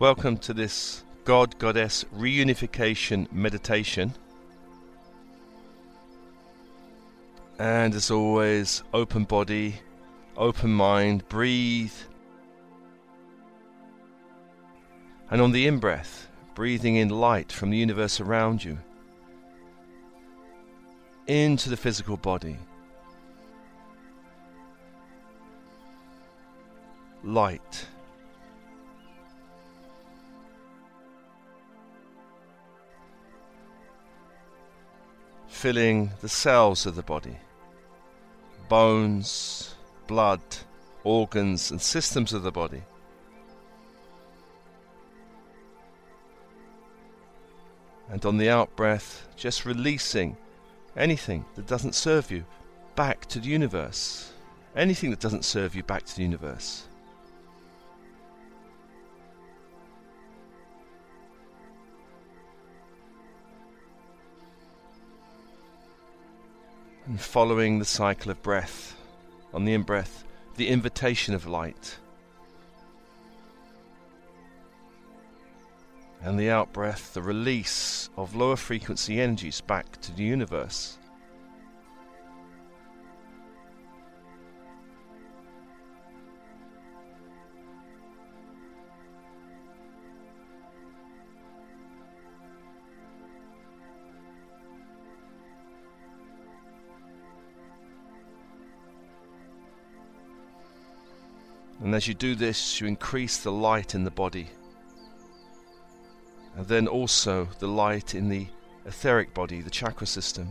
Welcome to this God-Goddess reunification meditation. And as always, open body, open mind, breathe. And on the in-breath, breathing in light from the universe around you into the physical body. Light. Filling the cells of the body, bones, blood, organs and systems of the body. And on the out-breath, just releasing anything that doesn't serve you back to the universe. Anything that doesn't serve you back to the universe. And following the cycle of breath, on the in-breath, the invitation of light. And the out-breath, the release of lower frequency energies back to the universe. And as you do this, you increase the light in the body, and then also the light in the etheric body, the chakra system,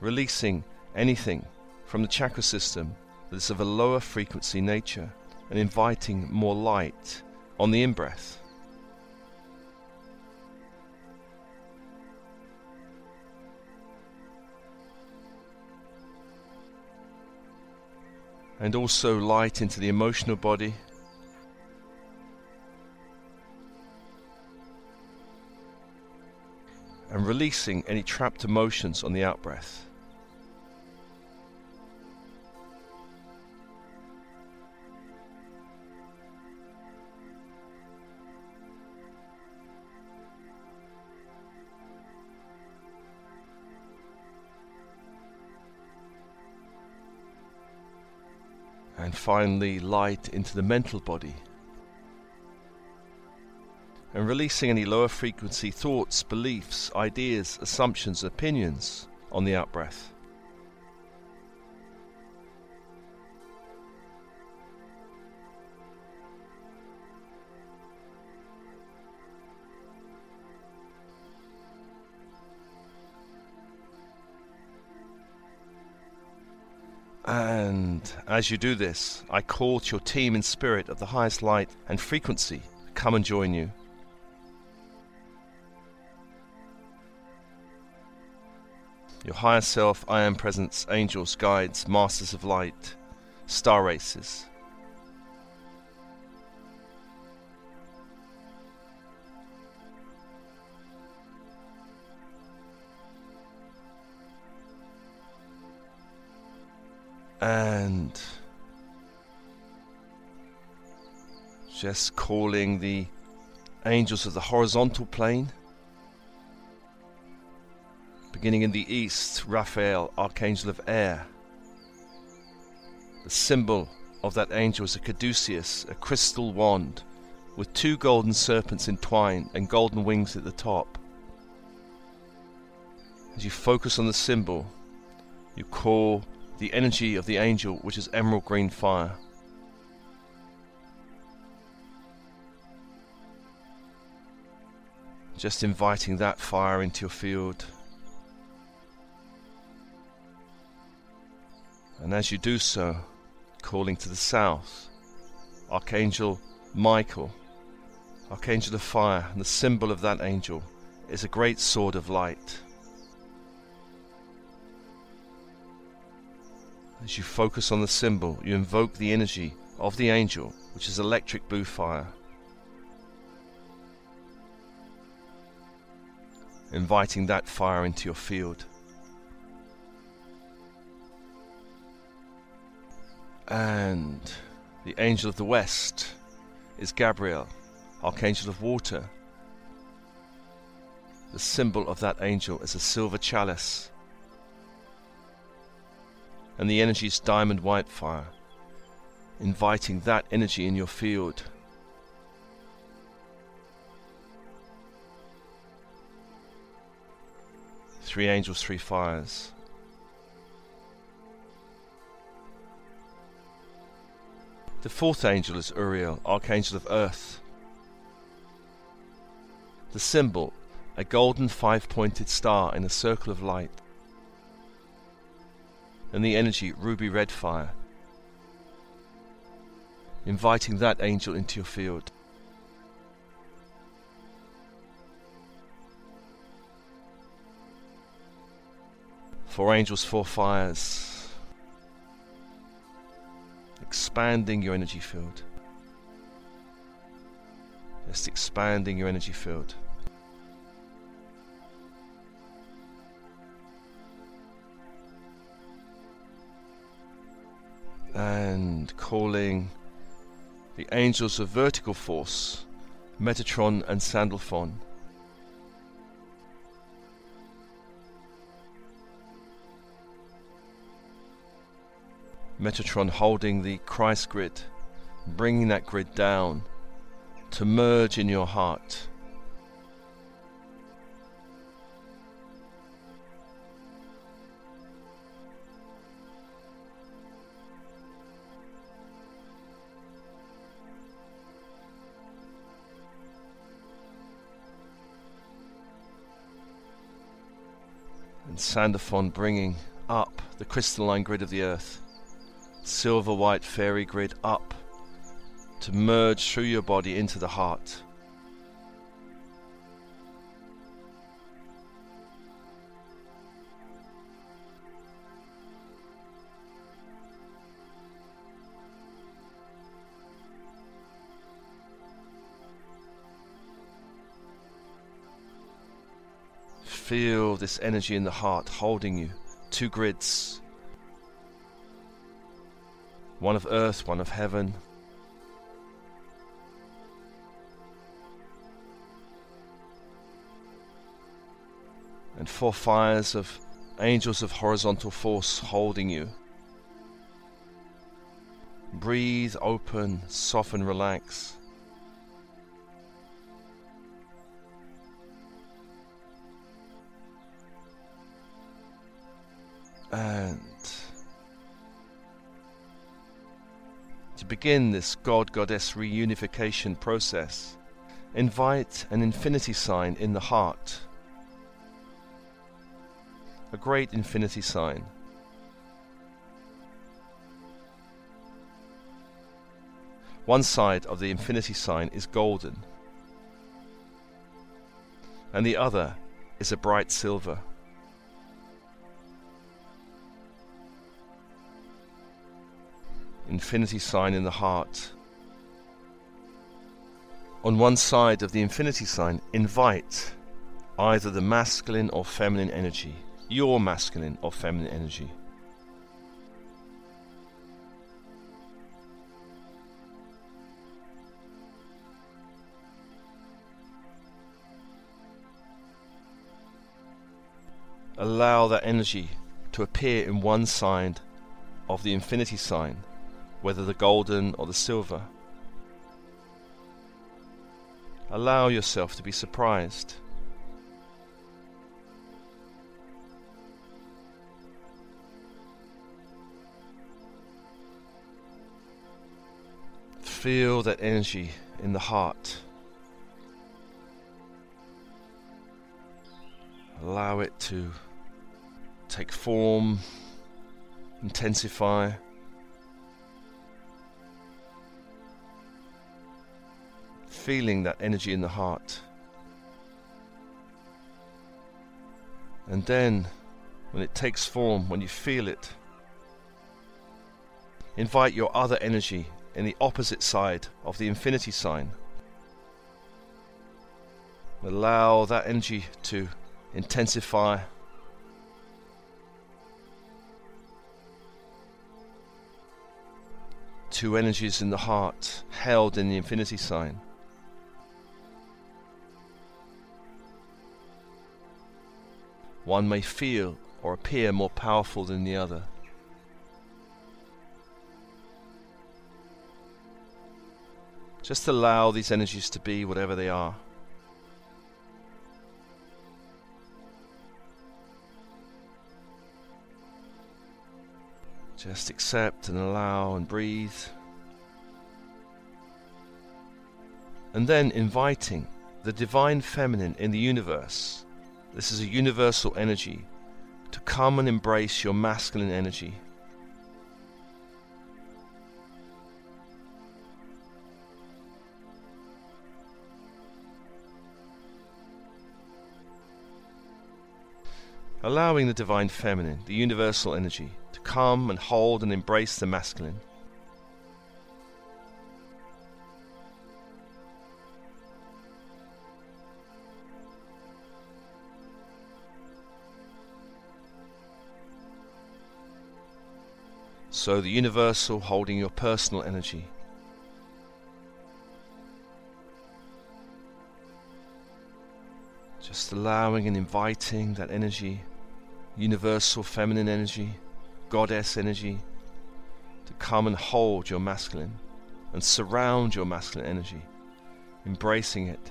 releasing anything from the chakra system that is of a lower frequency nature and inviting more light on the in-breath. And also light into the emotional body. And releasing any trapped emotions on the out-breath. And finally, light into the mental body. And releasing any lower frequency thoughts, beliefs, ideas, assumptions, opinions on the out-breath. And as you do this, I call to your team in spirit of the highest light and frequency to come and join you. Your higher self, I am presence, angels, guides, masters of light, star races. And just calling the angels of the horizontal plane, beginning in the east, Raphael, Archangel of Air. The symbol of that angel is a caduceus, a crystal wand, with two golden serpents entwined and golden wings at the top. As you focus on the symbol, you call the energy of the angel, which is emerald green fire. Just inviting that fire into your field. And as you do so, calling to the south, Archangel Michael, Archangel of Fire, and the symbol of that angel is a great sword of light. As you focus on the symbol, you invoke the energy of the angel, which is electric blue fire. Inviting that fire into your field. And the angel of the west is Gabriel, archangel of water. The symbol of that angel is a silver chalice, and the energy is diamond white fire, inviting that energy in your field. Three angels, three fires. The fourth angel is Uriel, archangel of earth. The symbol, a golden five-pointed star in a circle of light, and the energy, ruby red fire, inviting that angel into your field. Four angels, four fires, expanding your energy field. Just expanding your energy field. And calling the angels of vertical force, Metatron and Sandalphon. Metatron holding the Christ grid, bringing that grid down to merge in your heart. And Sandalphon bringing up the crystalline grid of the earth, silver white fairy grid up to merge through your body into the heart. Feel this energy in the heart holding you. Two grids. One of earth, one of heaven. And four fires of angels of horizontal force holding you. Breathe, open, soften, relax. And to begin this God-Goddess reunification process, invite an infinity sign in the heart, a great infinity sign. One side of the infinity sign is golden, and the other is a bright silver. Infinity sign in the heart. On one side of the infinity sign, invite either the masculine or feminine energy, your masculine or feminine energy. Allow that energy to appear in one side of the infinity sign, whether the golden or the silver. Allow yourself to be surprised. Feel that energy in the heart. Allow it to take form, intensify. Feeling that energy in the heart. And then, when it takes form, when you feel it, invite your other energy in the opposite side of the infinity sign. Allow that energy to intensify. Two energies in the heart held in the infinity sign. One may feel or appear more powerful than the other. Just allow these energies to be whatever they are. Just accept and allow and breathe. And then inviting the divine feminine in the universe, this is a universal energy, to come and embrace your masculine energy. Allowing the divine feminine, the universal energy, to come and hold and embrace the masculine. So the universal holding your personal energy. Just allowing and inviting that energy, universal feminine energy, goddess energy, to come and hold your masculine and surround your masculine energy, embracing it.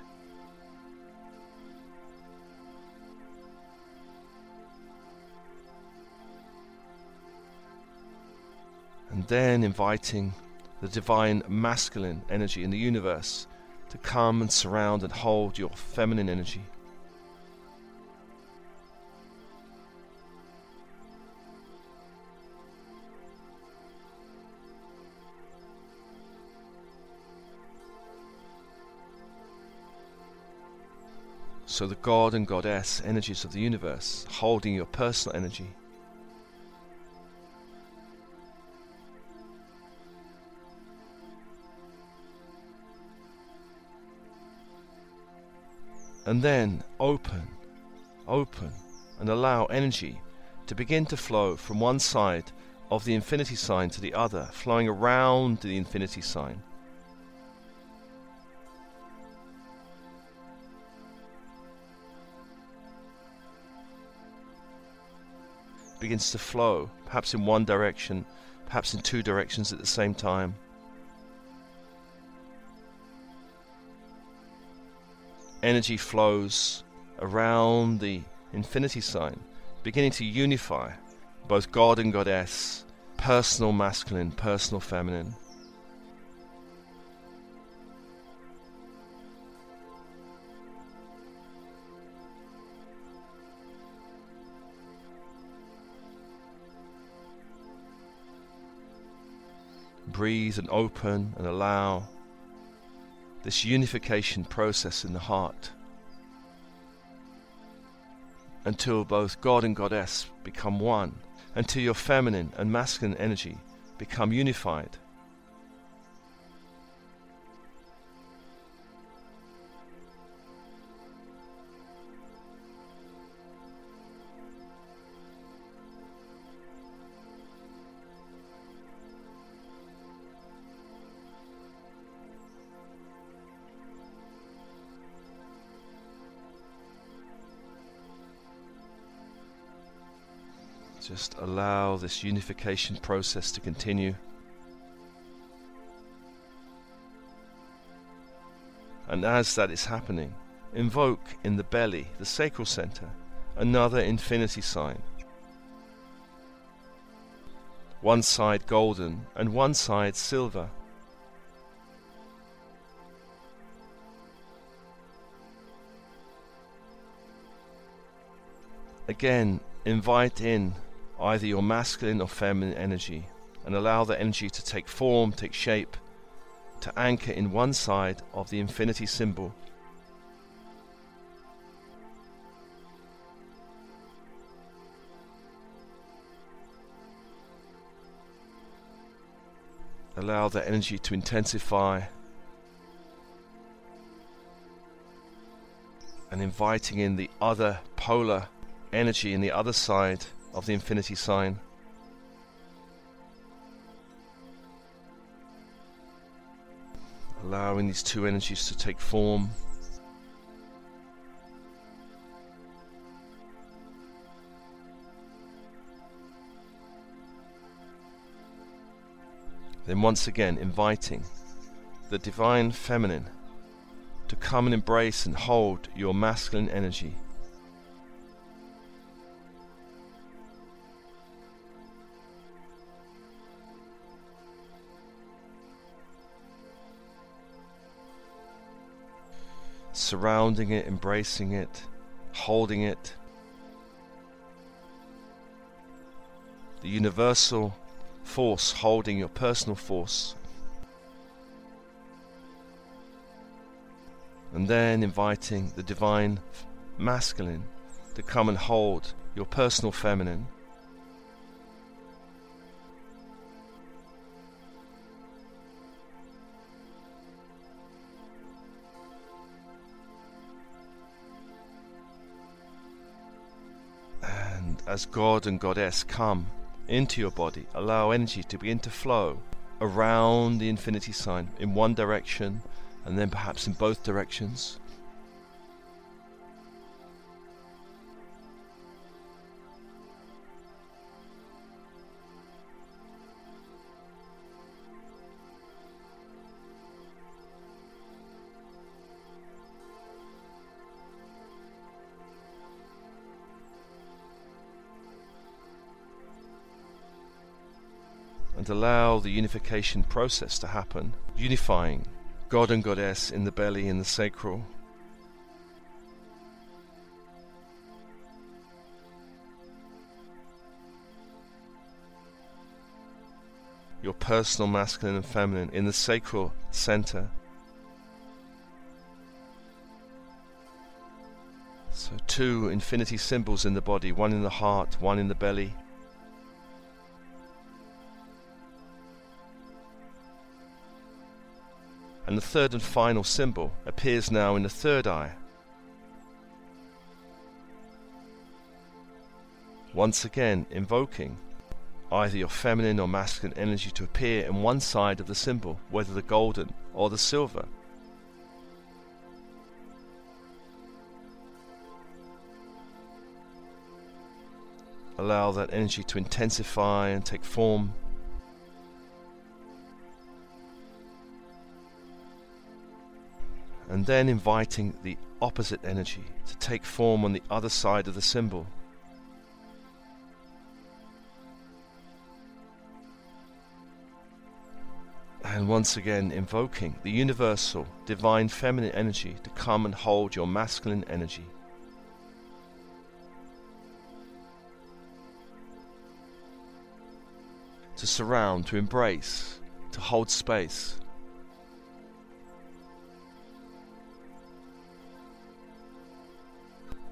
And then inviting the divine masculine energy in the universe to come and surround and hold your feminine energy. So the God and Goddess energies of the universe holding your personal energy. And then open, and allow energy to begin to flow from one side of the infinity sign to the other, flowing around the infinity sign. Begins to flow, perhaps in one direction, perhaps in two directions at the same time. Energy flows around the infinity sign, beginning to unify both God and Goddess, personal masculine, personal feminine. Breathe and open and allow this unification process in the heart until both God and Goddess become one, until your feminine and masculine energy become unified. Just allow this unification process to continue and as that is happening, invoke in the belly, the sacral center, another infinity sign. One side golden and one side silver. Again, invite in either your masculine or feminine energy and allow the energy to take form, take shape, to anchor in one side of the infinity symbol. Allow the energy to intensify and inviting in the other polar energy in the other side of the infinity sign. Allowing these two energies to take form. Then once again inviting the divine feminine to come and embrace and hold your masculine energy. Surrounding it, embracing it, holding it. The universal force holding your personal force. And then inviting the divine masculine to come and hold your personal feminine. And as God and Goddess come into your body, allow energy to begin to flow around the infinity sign in one direction and then perhaps in both directions. And allow the unification process to happen, unifying God and Goddess in the belly, in the sacral. Your personal masculine and feminine in the sacral center. So 2 infinity symbols in the body, one in the heart, one in the belly. And the third and final symbol appears now in the third eye. Once again invoking either your feminine or masculine energy to appear in one side of the symbol, whether the golden or the silver. Allow that energy to intensify and take form. And then inviting the opposite energy to take form on the other side of the symbol. And once again invoking the universal, divine feminine energy to come and hold your masculine energy. To surround, to embrace, to hold space.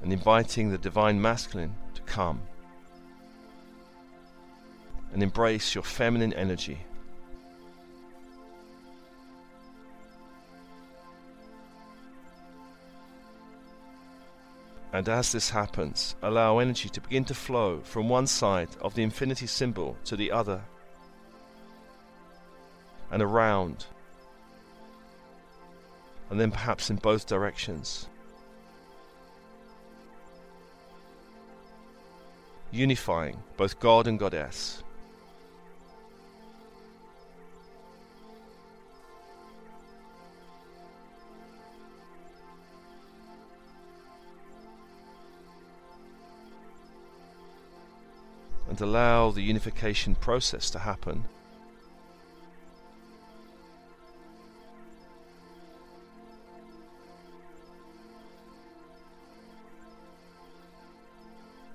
And inviting the divine masculine to come and embrace your feminine energy. And as this happens, allow energy to begin to flow from one side of the infinity symbol to the other and around, and then perhaps in both directions. Unifying both God and Goddess. And allow the unification process to happen.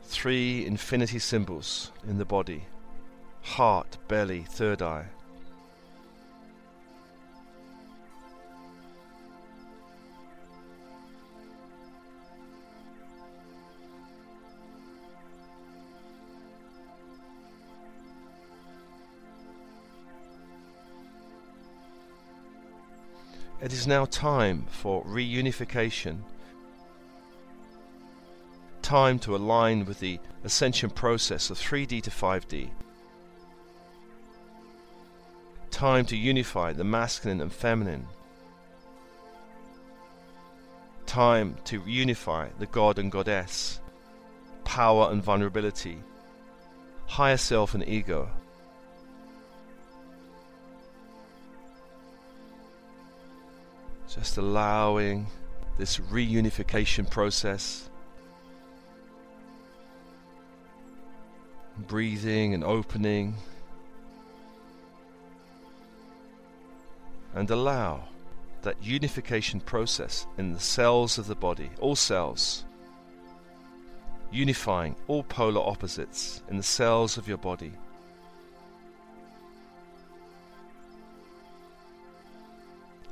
Three infinity symbols in the body, heart, belly, third eye. It is now time for reunification. Time to align with the ascension process of 3D to 5D. Time to unify the masculine and feminine. Time to unify the God and Goddess, power and vulnerability, higher self and ego. Just allowing this reunification process. Breathing and opening. And allow that unification process in the cells of the body, all cells, unifying all polar opposites in the cells of your body.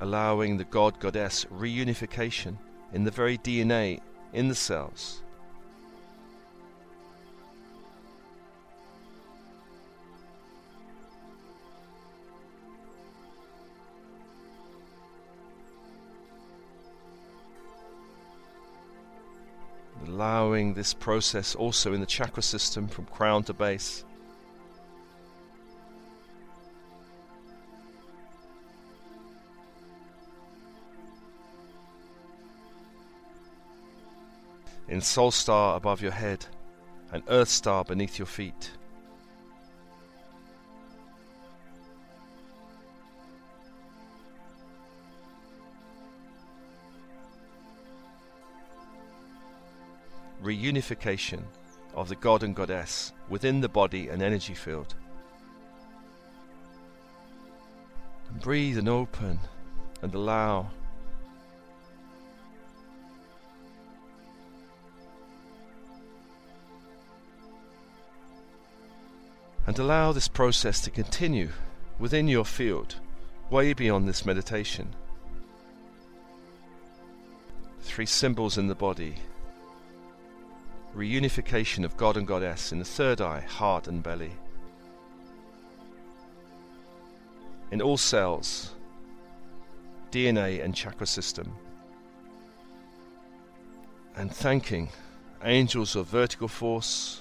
Allowing the God-Goddess reunification in the very DNA in the cells. Allowing this process also in the chakra system from crown to base. In Sol Star above your head and Earth Star beneath your feet. Reunification of the God and Goddess within the body and energy field. And breathe and open and allow. And allow this process to continue within your field, way beyond this meditation. Three symbols in the body. Reunification of God and Goddess in the third eye, heart and belly. In all cells, DNA and chakra system. And thanking angels of vertical force.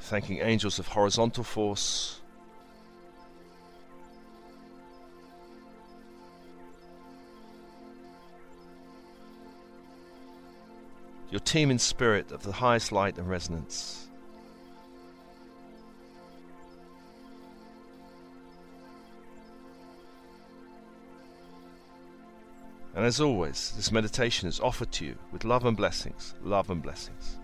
Thanking angels of horizontal force. Your team in spirit of the highest light and resonance. And as always, this meditation is offered to you with love and blessings, love and blessings.